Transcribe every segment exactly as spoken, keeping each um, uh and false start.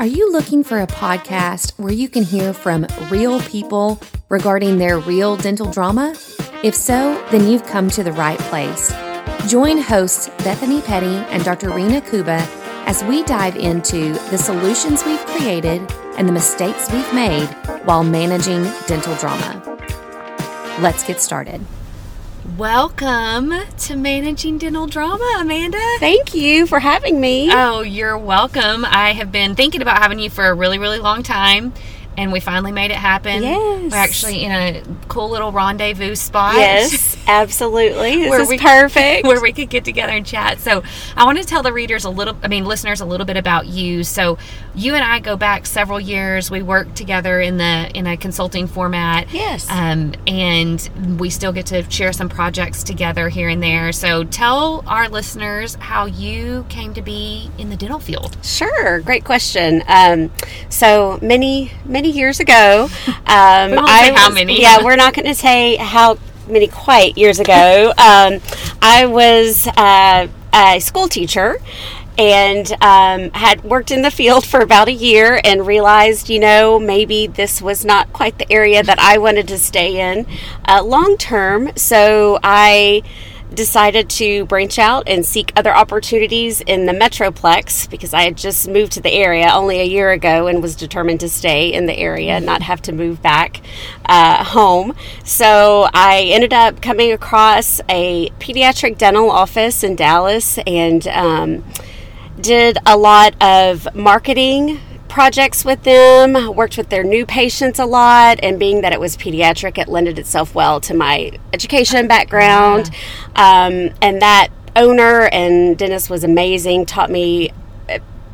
Are you looking for a podcast where you can hear from real people regarding their real dental drama? If so, then you've come to the right place. Join hosts Bethany Petty and Doctor Reena Kuba as we dive into the solutions we've created and the mistakes we've made while managing dental drama. Let's get started. Welcome to Managing Dental Drama, Amanda. Thank you for having me. Oh, you're welcome. I have been thinking about having you for a really, really long time, and we finally made it happen. Yes. We're actually in a cool little rendezvous spot. Yes, absolutely. This is perfect. Where we could get together and chat. So I want to tell the readers a little, I mean, listeners a little bit about you. So you and I go back several years. We worked together in the in a consulting format. Yes. Um, and we still get to share some projects together here and there. So tell our listeners how you came to be in the dental field. Sure. Great question. Um, so many, many Many years ago, um, I was, how many? Yeah, we're not going to say how many quite years ago. Um, I was uh, a school teacher and um, had worked in the field for about a year and realized, you know, maybe this was not quite the area that I wanted to stay in uh, long term. So I decided to branch out and seek other opportunities in the Metroplex because I had just moved to the area only a year ago and was determined to stay in the area and not have to move back uh, home. So I ended up coming across a pediatric dental office in Dallas and um, did a lot of marketing projects with them, worked with their new patients a lot, and being that it was pediatric, it lended itself well to my education background. Yeah. Um, and that owner and dentist was amazing, taught me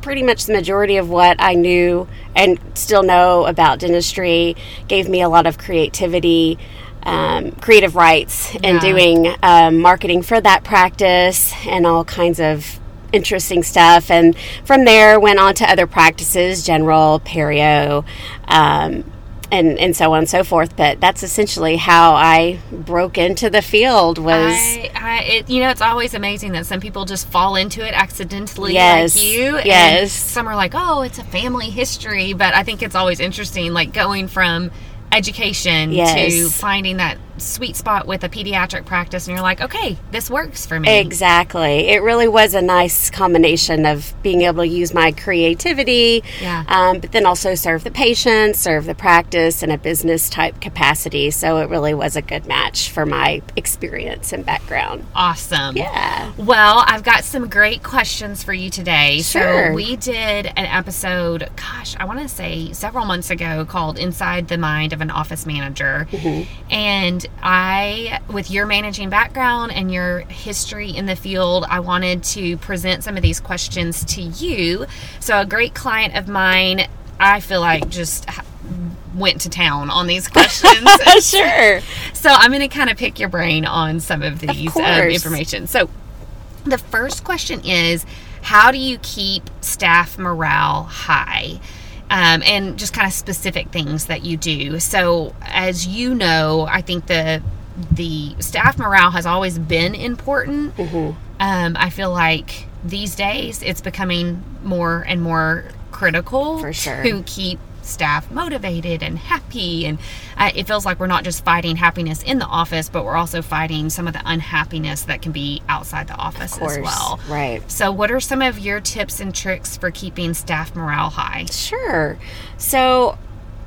pretty much the majority of what I knew and still know about dentistry, gave me a lot of creativity, um, creative rights in yeah. doing um, marketing for that practice and all kinds of interesting stuff. And from there went on to other practices, general, perio, um, and, and so on and so forth. But that's essentially how I broke into the field was... I, I, it, you know, it's always amazing that some people just fall into it accidentally, yes, like you. Yes. And some are like, oh, it's a family history. But I think it's always interesting, like going from education yes. to finding that sweet spot with a pediatric practice, and you're like, okay, this works for me. Exactly. It really was a nice combination of being able to use my creativity, yeah. um, but then also serve the patient, serve the practice in a business type capacity. So it really was a good match for my experience and background. Awesome. Yeah. Well, I've got some great questions for you today. Sure. So we did an episode, gosh, I want to say several months ago, called Inside the Mind of an Office Manager. Mm-hmm. And I, with your managing background and your history in the field, I wanted to present some of these questions to you. So a great client of mine, I feel like, just went to town on these questions. Sure. So I'm going to kind of pick your brain on some of these of um, information. So the first question is, how do you keep staff morale high? Um, and just kind of specific things that you do. So as you know, I think the the staff morale has always been important. Mm-hmm. Um, I feel like these days it's becoming more and more critical For sure. to keep staff motivated and happy. And uh, it feels like we're not just fighting happiness in the office, but we're also fighting some of the unhappiness that can be outside the office of course, as well. Right. So what are some of your tips and tricks for keeping staff morale high? Sure. So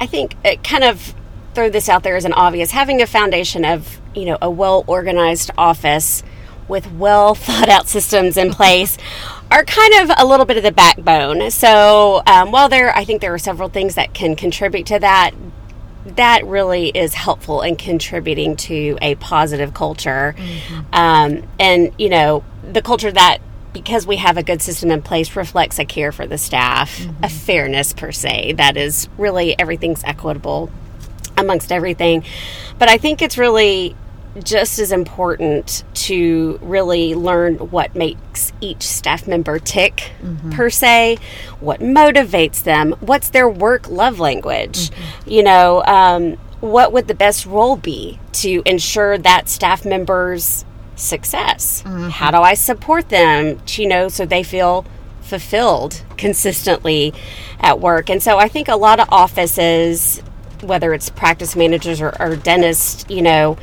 I think it kind of throw this out there as an obvious, having a foundation of, you know, a well-organized office with well thought out systems in place are kind of a little bit of the backbone. So um, while there, I think there are several things that can contribute to that, that really is helpful in contributing to a positive culture. Mm-hmm. Um, and, you know, the culture that, because we have a good system in place, reflects a care for the staff, mm-hmm. a fairness per se. That is really, everything's equitable amongst everything. But I think it's really just as important to really learn what makes each staff member tick, mm-hmm. per se, what motivates them, what's their work love language, mm-hmm. you know, um, what would the best role be to ensure that staff member's success? Mm-hmm. How do I support them, to, you know, so they feel fulfilled consistently at work. And so I think a lot of offices, whether it's practice managers or, or dentists, you know,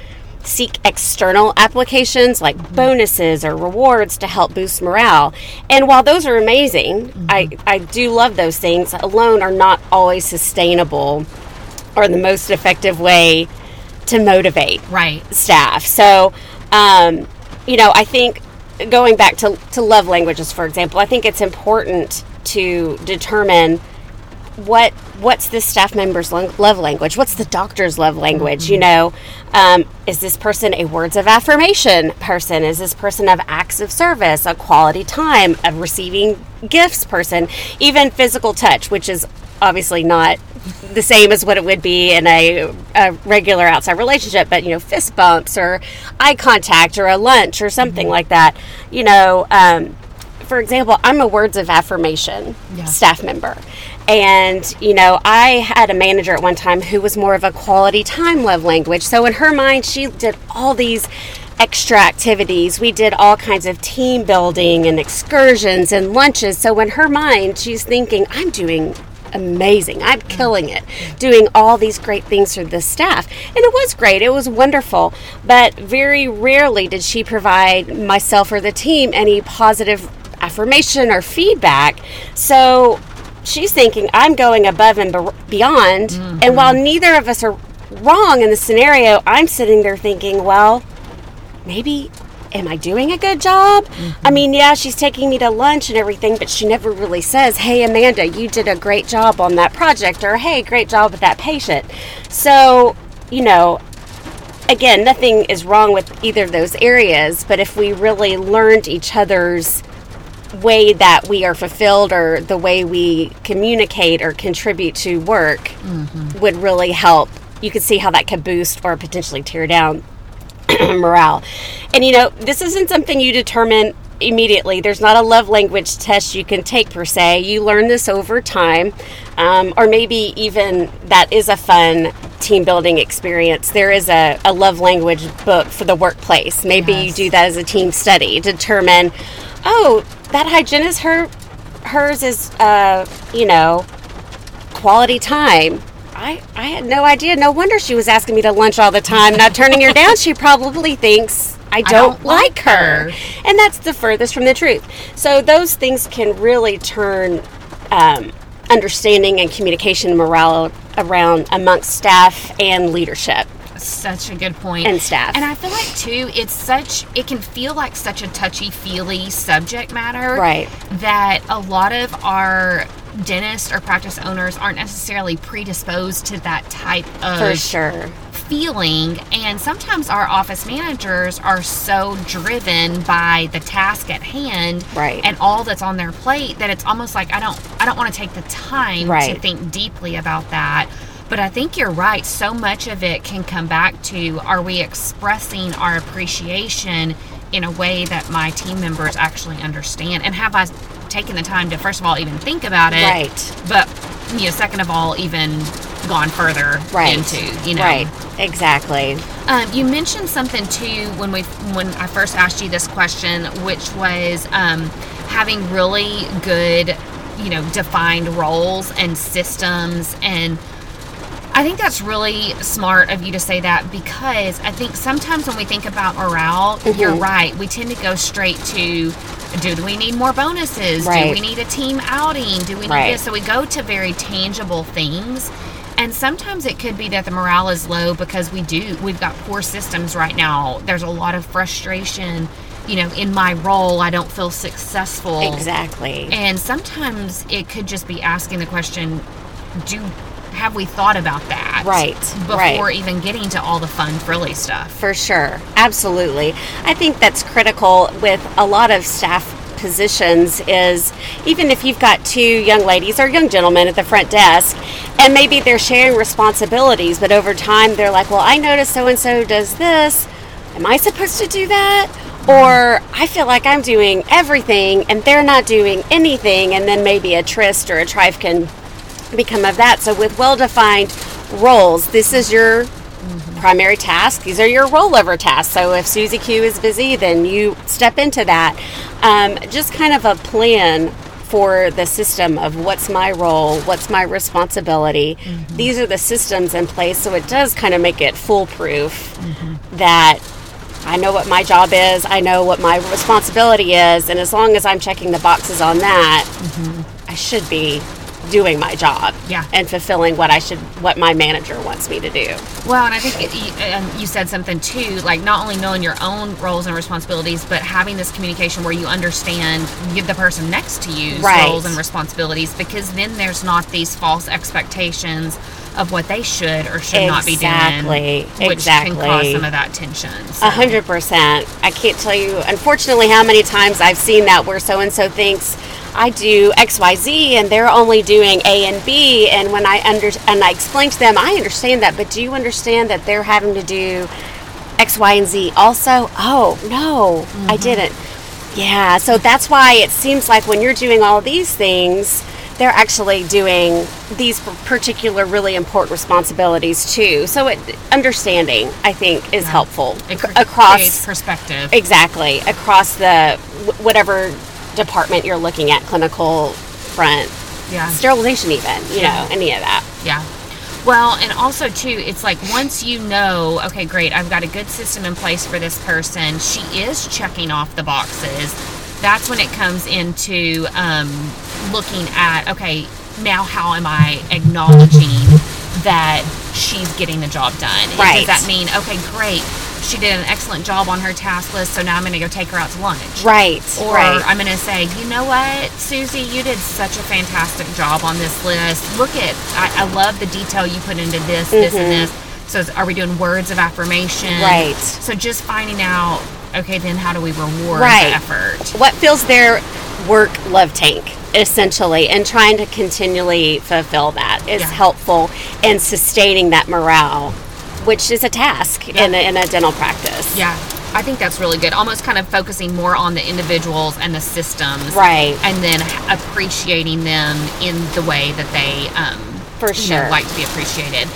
seek external applications like bonuses or rewards to help boost morale. And while those are amazing, mm-hmm. I, I do love those things, alone are not always sustainable or the most effective way to motivate right. staff. So, um, you know, I think going back to, to love languages, for example, I think it's important to determine what what's this staff member's love language? What's the doctor's love language? Mm-hmm. You know, um, is this person a words of affirmation person? Is this person of acts of service, a quality time, of receiving gifts person, even physical touch, which is obviously not the same as what it would be in a, a regular outside relationship, but, you know, fist bumps or eye contact or a lunch or something mm-hmm. like that. You know, um, for example, I'm a words of affirmation yeah. staff member. And, you know, I had a manager at one time who was more of a quality time love language. So in her mind, she did all these extra activities. We did all kinds of team building and excursions and lunches. So in her mind, she's thinking, I'm doing amazing. I'm killing it, doing all these great things for the staff. And it was great. It was wonderful. But very rarely did she provide myself or the team any positive affirmation or feedback. So she's thinking, I'm going above and beyond. Mm-hmm. And while neither of us are wrong in the scenario, I'm sitting there thinking, well, maybe, am I doing a good job? Mm-hmm. I mean, yeah, she's taking me to lunch and everything, but she never really says, hey, Amanda, you did a great job on that project, or hey, great job with that patient. So, you know, again, nothing is wrong with either of those areas, but if we really learned each other's way that we are fulfilled or the way we communicate or contribute to work mm-hmm. would really help. You could see how that could boost or potentially tear down morale. And, you know, this isn't something you determine immediately. There's not a love language test you can take per se. You learn this over time, um, or maybe even that is a fun team building experience. There is a, a love language book for the workplace. Maybe yes. you do that as a team study, determine, oh, that hygienist, her, hers is, uh, you know, quality time. I, I had no idea. No wonder she was asking me to lunch all the time. Not turning her down. She probably thinks I don't, I don't like her. her. And that's the furthest from the truth. So those things can really turn um, understanding and communication morale around amongst staff and leadership. Such a good point. And staff. And I feel like, too, it's such, it can feel like such a touchy-feely subject matter. Right. That a lot of our dentists or practice owners aren't necessarily predisposed to that type of For sure. feeling. And sometimes our office managers are so driven by the task at hand right. and all that's on their plate that it's almost like, I don't, I don't want to take the time right. to think deeply about that. But I think you're right. So much of it can come back to, are we expressing our appreciation in a way that my team members actually understand? And have I taken the time to, first of all, even think about it? Right. But, you know, second of all, even gone further right. into, you know. Right. Exactly. Um, you mentioned something, too, when we when I first asked you this question, which was um, having really good, you know, defined roles and systems, and I think that's really smart of you to say that, because I think sometimes when we think about morale, mm-hmm. you're right, we tend to go straight to, do we need more bonuses? Right. Do we need a team outing? Do we need right. this? So we go to very tangible things. And sometimes it could be that the morale is low because we do, we've got poor systems right now. There's a lot of frustration. You know, in my role, I don't feel successful. Exactly. And sometimes it could just be asking the question, do have we thought about that right before right. even getting to all the fun frilly stuff? For sure. Absolutely. I think that's critical with a lot of staff positions, is even if you've got two young ladies or young gentlemen at the front desk, and maybe they're sharing responsibilities, but over time they're like, well, I noticed so-and-so does this. Am I supposed to do that? Or I feel like I'm doing everything and they're not doing anything. And then maybe a tryst or a trife can become of that. So with well-defined roles, this is your mm-hmm. primary task. These are your rollover tasks. So if Susie Q is busy, then you step into that. Um, just kind of a plan for the system of what's my role, what's my responsibility. Mm-hmm. These are the systems in place, so it does kind of make it foolproof mm-hmm. that I know what my job is, I know what my responsibility is, and as long as I'm checking the boxes on that, mm-hmm. I should be doing my job yeah. and fulfilling what I should, what my manager wants me to do. Well, and I think it, you, and you said something too, like not only knowing your own roles and responsibilities, but having this communication where you understand give the person next to you's right. roles and responsibilities, because then there's not these false expectations of what they should or should exactly. not be doing, which exactly. can cause some of that tension. A hundred percent. I can't tell you, unfortunately, how many times I've seen that where so-and-so thinks, I do X, Y, Z, and they're only doing A and B. And when I under and I explain to them, I understand that, but do you understand that they're having to do X, Y, and Z also? Oh no, mm-hmm. I didn't. Yeah, so that's why it seems like when you're doing all these things, they're actually doing these particular really important responsibilities too. So it, understanding, I think, is yeah. helpful it cr- across creates perspective. Exactly, across the w- whatever. department you're looking at, clinical front, yeah. sterilization even, you yeah. know, any of that. Yeah. Well, and also too, it's like once you know, okay, great, I've got a good system in place for this person, she is checking off the boxes, that's when it comes into um, looking at, okay, now how am I acknowledging that she's getting the job done? Right. Does that mean, okay, great, she did an excellent job on her task list, so now I'm going to go take her out to lunch. Right. Or right. I'm going to say, you know what, Susie, you did such a fantastic job on this list. Look at, I, I love the detail you put into this, mm-hmm. this, and this. So is, are we doing words of affirmation? Right. So just finding out, okay, then how do we reward right. the effort? What fills their work love tank, essentially, and trying to continually fulfill that is yeah. helpful in sustaining that morale, which is a task yeah. in, a, in a dental practice. Yeah, I think that's really good. Almost kind of focusing more on the individuals and the systems. Right. And then appreciating them in the way that they um, For sure. you know, like to be appreciated.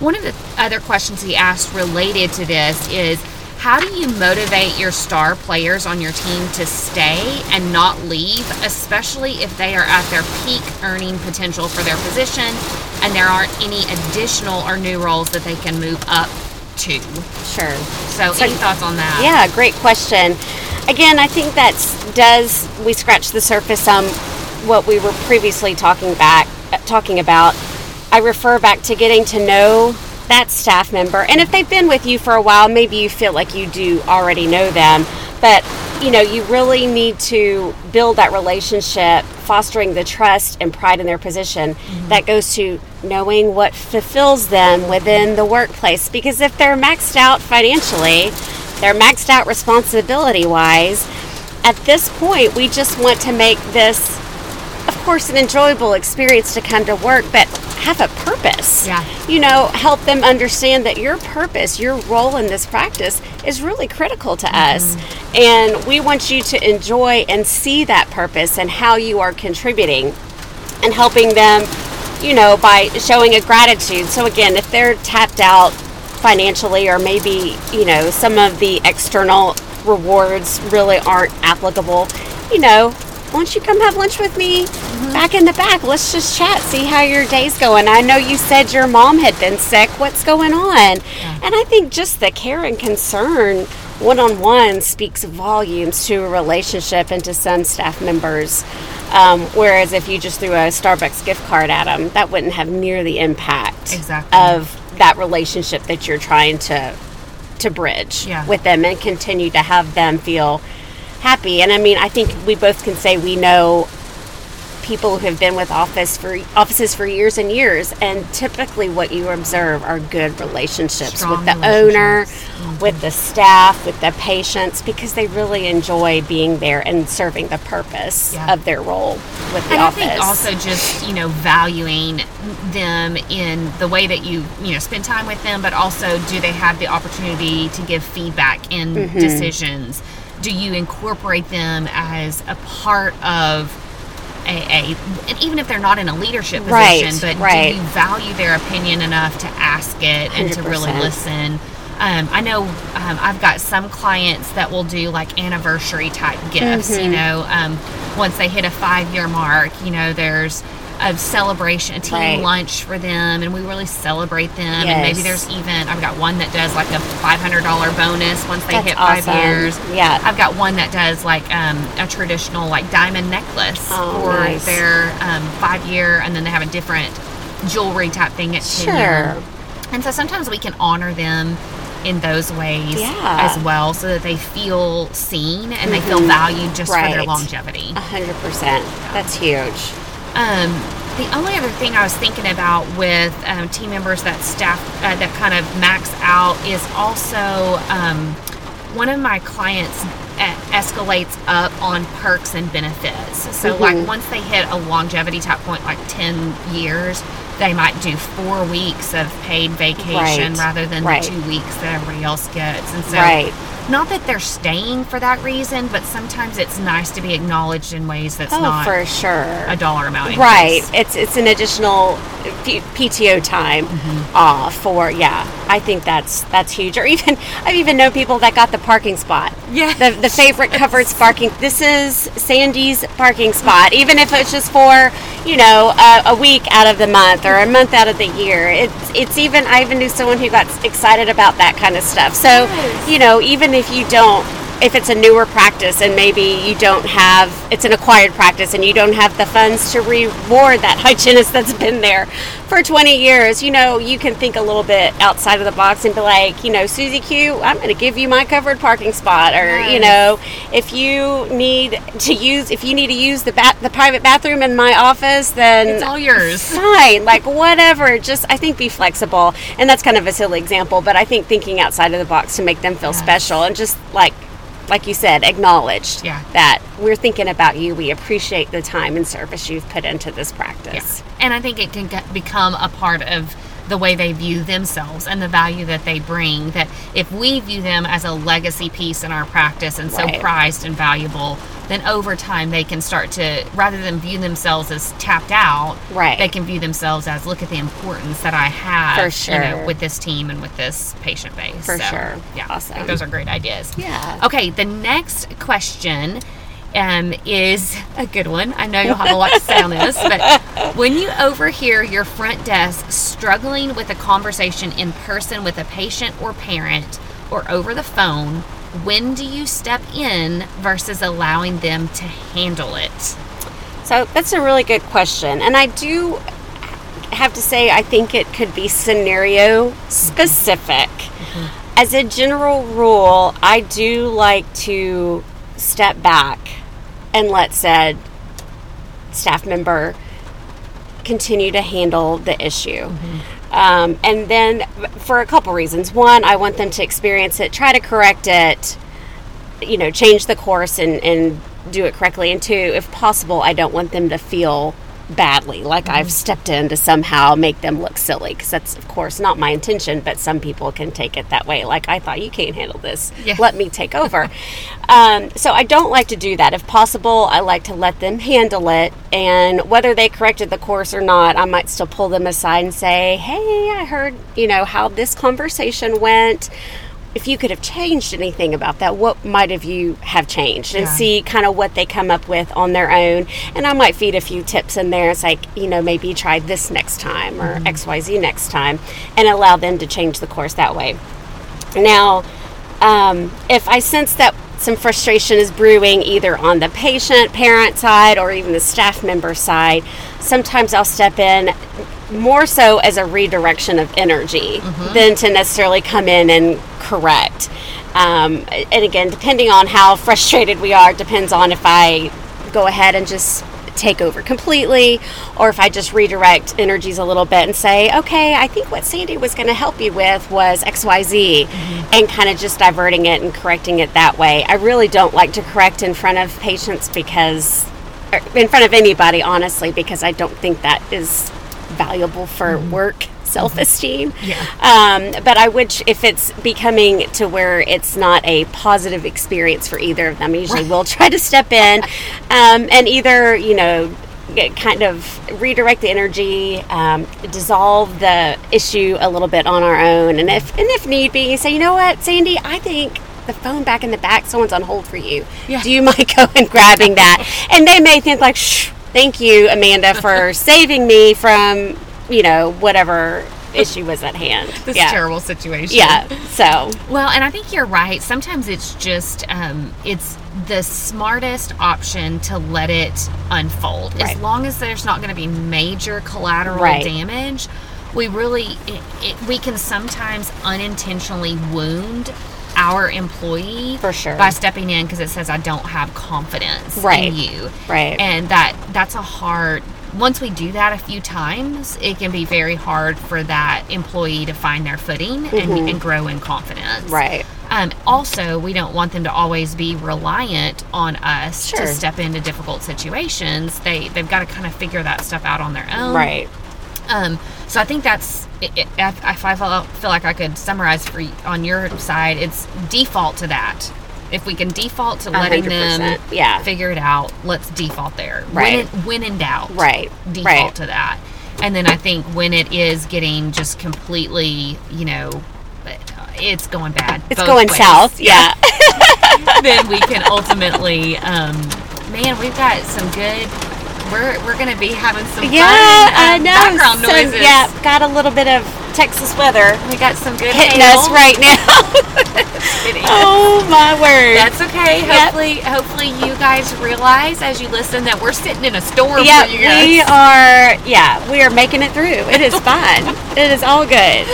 One of the other questions he asked related to this is, how do you motivate your star players on your team to stay and not leave, especially if they are at their peak earning potential for their position and there aren't any additional or new roles that they can move up to? Sure. So, so any thoughts on that? Yeah, great question. Again, I think that does, we scratch the surface on what we were previously talking back, talking about. I refer back to getting to know that staff member, and if they've been with you for a while, maybe you feel like you do already know them, but you know, you really need to build that relationship, fostering the trust and pride in their position. Mm-hmm. That goes to knowing what fulfills them within the workplace, because if they're maxed out financially, they're maxed out responsibility wise, at this point we just want to make this, of course, an enjoyable experience to come to work, but have a purpose. Yeah. You know, help them understand that your purpose, your role in this practice is really critical to mm-hmm. us. And we want you to enjoy and see that purpose and how you are contributing and helping them, you know, by showing a gratitude. So again, if they're tapped out financially, or maybe, you know, some of the external rewards really aren't applicable, you know, why don't you come have lunch with me mm-hmm. back in the back? Let's just chat, see how your day's going. I know you said your mom had been sick. What's going on? Yeah. And I think just the care and concern one-on-one speaks volumes to a relationship and to some staff members. Um, whereas if you just threw a Starbucks gift card at them, that wouldn't have near the impact exactly. of that relationship that you're trying to, to bridge yeah. with them and continue to have them feel happy. And I mean, I think we both can say we know people who have been with office for offices for years and years, and typically what you observe are good relationships Strong with the relationships. owner, mm-hmm. with the staff, with the patients, because they really enjoy being there and serving the purpose yeah. of their role with the and office. And I think also just, you know, valuing them in the way that you, you know, spend time with them, but also do they have the opportunity to give feedback in mm-hmm. decisions? Do you incorporate them as a part of a, a and even if they're not in a leadership position, right, but right. do you value their opinion enough to ask it and one hundred percent to really listen? Um, I know um, I've got some clients that will do like anniversary type gifts, mm-hmm. you know, um, once they hit a five-year mark, you know, there's a celebration, a team right. lunch for them, and we really celebrate them. Yes. And maybe there's even, I've got one that does like a five hundred dollars bonus once they That's hit awesome. five years. Yeah. I've got one that does like um, a traditional like diamond necklace oh, for nice. their um, five-year, and then they have a different jewelry type thing at ten year. Sure. And so sometimes we can honor them in those ways yeah. as well, so that they feel seen and mm-hmm. they feel valued just right. for their longevity. A hundred percent. That's huge. Um, the only other thing I was thinking about with um, team members that staff uh, that kind of max out is also um, one of my clients escalates up on perks and benefits. So mm-hmm. like once they hit a longevity type point, like ten years, they might do four weeks of paid vacation right. rather than right. the two weeks that everybody else gets. And so right. not that they're staying for that reason, but sometimes it's nice to be acknowledged in ways that's oh, not for sure. a dollar amount. Right. It's it's an additional P- PTO time mm-hmm. off for, yeah, I think that's that's huge. Or even, I've even known people that got the parking spot. Yeah. The, the favorite covered parking. This is Sandy's parking spot. Even if it's just for, you know, a, a week out of the month or a month out of the year. It's, it's even, I even knew someone who got excited about that kind of stuff. So, yes. you know, even if you don't, if it's a newer practice and maybe you don't have, it's an acquired practice and you don't have the funds to reward that hygienist that's been there for twenty years, you know, you can think a little bit outside of the box and be like, you know, Susie Q, I'm going to give you my covered parking spot, or, nice. you know, if you need to use, if you need to use the ba- the private bathroom in my office, then it's all yours. Fine. Like whatever, just, I think be flexible. And that's kind of a silly example, but I think thinking outside of the box to make them feel yes. special and just like, like you said, acknowledged yeah. that we're thinking about you. We appreciate the time and service you've put into this practice. Yeah. And I think it can get, become a part of the way they view themselves and the value that they bring, that if we view them as a legacy piece in our practice and so right. prized and valuable, then over time they can start to, rather than view themselves as tapped out, right. they can view themselves as, look at the importance that I have For sure. you know, with this team and with this patient base. For so, sure. Yeah. Awesome. Those are great ideas. Yeah. Okay, the next question Um, is a good one. I know you'll have a lot to say on this, but when you overhear your front desk struggling with a conversation in person with a patient or parent or over the phone, when do you step in versus allowing them to handle it? So that's a really good question. And I do have to say, I think it could be scenario specific. Mm-hmm. As a general rule, I do like to step back and let said staff member continue to handle the issue. Mm-hmm. Um, and then for a couple reasons. One, I want them to experience it, try to correct it, you know, change the course and, and do it correctly. And two, if possible, I don't want them to feel badly, like mm-hmm. I've stepped in to somehow make them look silly, because that's of course not my intention, but some people can take it that way, like, I thought you can't handle this, yeah. let me take over. um, so I don't like to do that. If possible, I like to let them handle it, and whether they corrected the course or not, I might still pull them aside and say, hey, I heard, you know, how this conversation went. If you could have changed anything about that, what might have you have changed? And yeah. see kind of what they come up with on their own. And I might feed a few tips in there. It's like, you know, maybe try this next time or mm-hmm. X Y Z next time, and allow them to change the course that way. Now, um, if I sense that some frustration is brewing either on the patient, parent side, or even the staff member side, sometimes I'll step in more so as a redirection of energy mm-hmm. than to necessarily come in and correct. Um, and again, depending on how frustrated we are, depends on if I go ahead and just take over completely, or if I just redirect energies a little bit and say, okay, I think what Sandy was going to help you with was X Y Z, mm-hmm. and kind of just diverting it and correcting it that way. I really don't like to correct in front of patients because, or in front of anybody, honestly, because I don't think that is valuable for mm-hmm. work self-esteem. Yeah. Um, but I would, if it's becoming to where it's not a positive experience for either of them, I usually will try to step in um, and either, you know, get, kind of redirect the energy, um, dissolve the issue a little bit on our own. And if, and if need be, say, you know what, Sandy, I think the phone back in the back. Someone's on hold for you. Yeah. Do you mind going grabbing that? And they may think like, shh, thank you, Amanda, for saving me from, you know, whatever issue was at hand. This yeah. terrible situation. Yeah. So. Well, and I think you're right. Sometimes it's just, um, it's the smartest option to let it unfold. Right. As long as there's not going to be major collateral right. damage, we really, it, it, we can sometimes unintentionally wound our employee for sure by stepping in because it says, I don't have confidence right. in you. Right. And that, that's a hard, once we do that a few times, it can be very hard for that employee to find their footing mm-hmm. and, and grow in confidence. Right. Um, also, we don't want them to always be reliant on us sure. to step into difficult situations. They, they've got to kind of figure that stuff out on their own. Right. Um, so I think that's, it, it, if I feel, feel like I could summarize for you, on your side, it's default to that. If we can default to letting them yeah. figure it out, let's default there. Right. When, when in doubt, right. default right. to that. And then I think when it is getting just completely, you know, it's going bad. It's going ways. South, yeah. yeah. Then we can ultimately, um, man, we've got some good... We're we're gonna be having some yeah, fun uh, I know. background so, noises. Yeah, got a little bit of Texas weather. We got some good hitting hail. us right now. Oh my word! That's okay. Hopefully, yep. hopefully you guys realize as you listen that we're sitting in a storm. Yeah, we are. Yeah, we are making it through. It is fine. It is all good.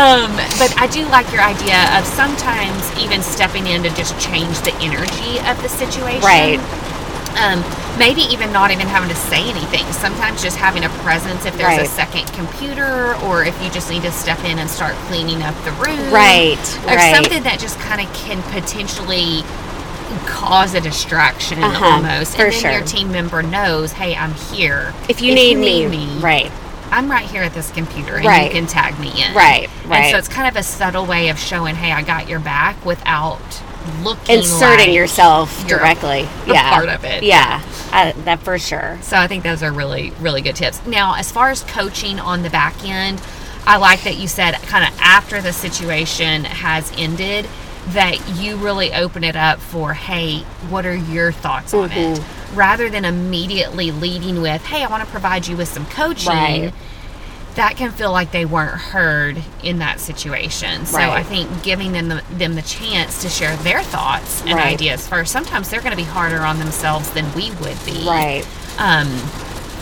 um, but I do like your idea of sometimes even stepping in to just change the energy of the situation. Right. Um, maybe even not even having to say anything. Sometimes just having a presence if there's right. a second computer or if you just need to step in and start cleaning up the room. Right. Or right. something that just kind of can potentially cause a distraction uh-huh, almost. For and then sure. your team member knows, hey, I'm here. If you, if need, you need me. me. Right. I'm right here at this computer, and right. you can tag me in. Right, right. And so it's kind of a subtle way of showing, hey, I got your back without... Looking Inserting like yourself directly. A yeah. part of it. Yeah. I, that for sure. So I think those are really, really good tips. Now, as far as coaching on the back end, I like that you said kind of after the situation has ended that you really open it up for, hey, what are your thoughts mm-hmm. on it? Rather than immediately leading with, hey, I want to provide you with some coaching. Right. That can feel like they weren't heard in that situation. So right. I think giving them the, them the chance to share their thoughts and right. ideas first. Sometimes they're going to be harder on themselves than we would be. Right. Um,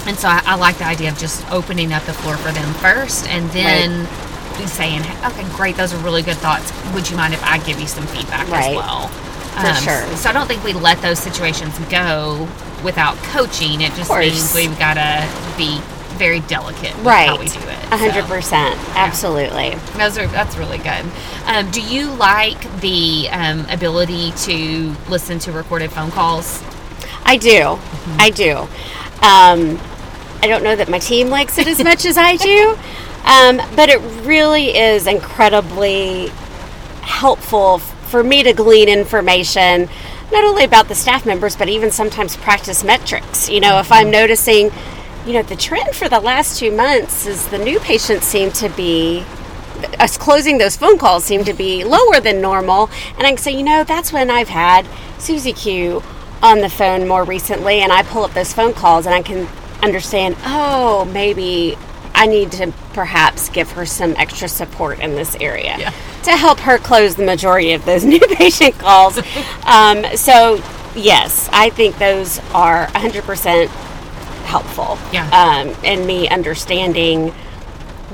and so I, I like the idea of just opening up the floor for them first and then right. saying, okay, great, those are really good thoughts. Would you mind if I give you some feedback right. as well? For um, sure. So I don't think we let those situations go without coaching. It just means we've got to be... very delicate with right. how we do it. one hundred percent. So, yeah. Absolutely. Those are, that's really good. Um, do you like the um, ability to listen to recorded phone calls? I do. Mm-hmm. I do. Um, I don't know that my team likes it as much as I do, um, but it really is incredibly helpful for me to glean information, not only about the staff members, but even sometimes practice metrics. You know, mm-hmm. if I'm noticing... You know, the trend for the last two months is the new patients seem to be, us closing those phone calls seem to be lower than normal. And I can say, you know, that's when I've had Susie Q on the phone more recently. And I pull up those phone calls and I can understand, oh, maybe I need to perhaps give her some extra support in this area yeah. to help her close the majority of those new patient calls. um, so, yes, I think those are one hundred percent helpful yeah um and me understanding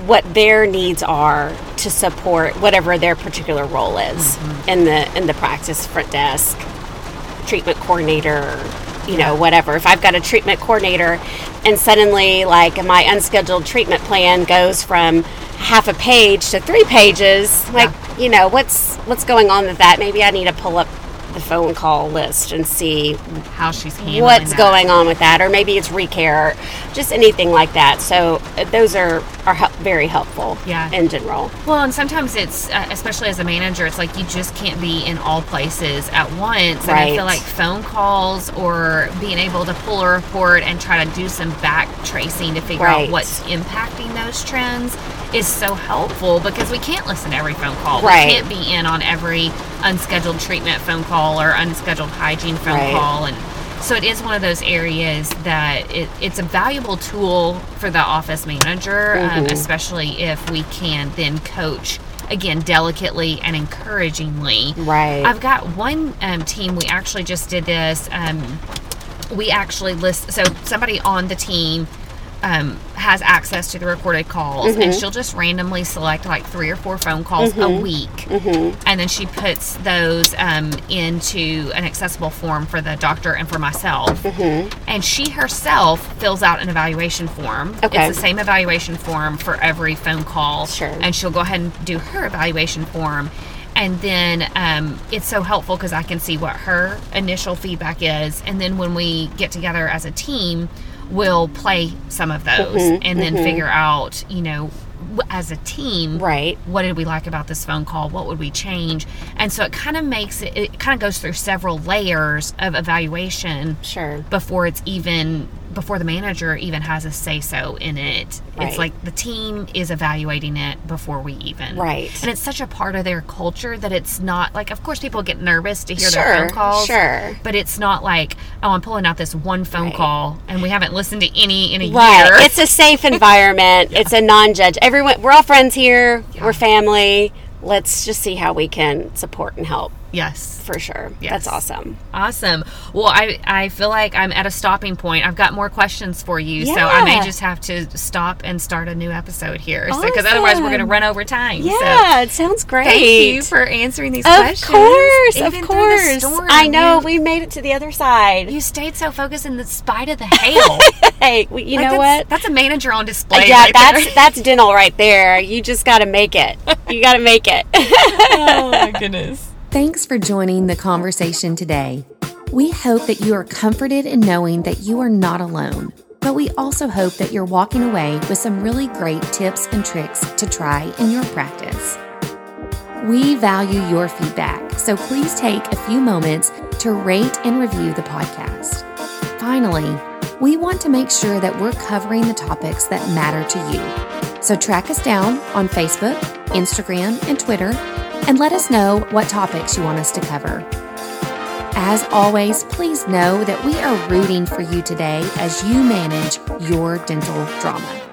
what their needs are to support whatever their particular role is mm-hmm. in the in the practice, front desk, treatment coordinator, you yeah. know, whatever. If I've got a treatment coordinator and suddenly like my unscheduled treatment plan goes from half a page to three pages like yeah. you know, what's what's going on with that? Maybe I need to pull up the phone call list and see how she's handling what's that. Going on with that, or maybe it's recare, just anything like that. So those are are help, very helpful yeah. in general. Well, and sometimes it's, uh, especially as a manager, it's like you just can't be in all places at once. And right. I feel like phone calls or being able to pull a report and try to do some back tracing to figure right. out what's impacting those trends is so helpful, because we can't listen to every phone call. Right. We can't be in on every unscheduled treatment phone call or unscheduled hygiene phone right. call. And so it is one of those areas that it, it's a valuable tool for the office manager, mm-hmm. um, especially if we can then coach, again, delicately and encouragingly. Right. I've got one um, team, we actually just did this. Um, we actually list, so somebody on the team um, has access to the recorded calls, mm-hmm. and she'll just randomly select like three or four phone calls mm-hmm. a week. Mm-hmm. And then she puts those um, into an accessible form for the doctor and for myself. Mm-hmm. And she herself fills out an evaluation form. Okay. It's the same evaluation form for every phone call. Sure. And she'll go ahead and do her evaluation form. And then um, it's so helpful because I can see what her initial feedback is. And then when we get together as a team, we'll play some of those mm-hmm, and then mm-hmm. figure out, you know, as a team, right? What did we like about this phone call? What would we change? And so it kind of makes it, it kind of goes through several layers of evaluation sure. before it's even, before the manager even has a say-so in it. Right. It's like the team is evaluating it before we even. Right. And it's such a part of their culture that it's not like, of course people get nervous to hear sure, their phone calls. Sure. But it's not like, oh, I'm pulling out this one phone right. call and we haven't listened to any in a right. year. It's a safe environment. yeah. It's a non-judge. Everyone, we're all friends here. Yeah. We're family. Let's just see how we can support and help. Yes. For sure. Yes. That's awesome. Awesome. Well, I, I feel like I'm at a stopping point. I've got more questions for you, yeah. so I may just have to stop and start a new episode here, because awesome. so, otherwise we're going to run over time. Yeah, so. It sounds great. Thank you for answering these of questions. Of course, Even of course. The storm, I know, you, we made it to the other side. You stayed so focused in the spite of the hail. Hey, well, you like know that's, what? That's a manager on display. Uh, yeah, right that's there. That's dental right there. You just got to make it. You got to make it. Oh, my goodness. Thanks for joining the conversation today. We hope that you are comforted in knowing that you are not alone, but we also hope that you're walking away with some really great tips and tricks to try in your practice. We value your feedback, so please take a few moments to rate and review the podcast. Finally, we want to make sure that we're covering the topics that matter to you. So track us down on Facebook, Instagram, and Twitter, and let us know what topics you want us to cover. As always, please know that we are rooting for you today as you manage your dental drama.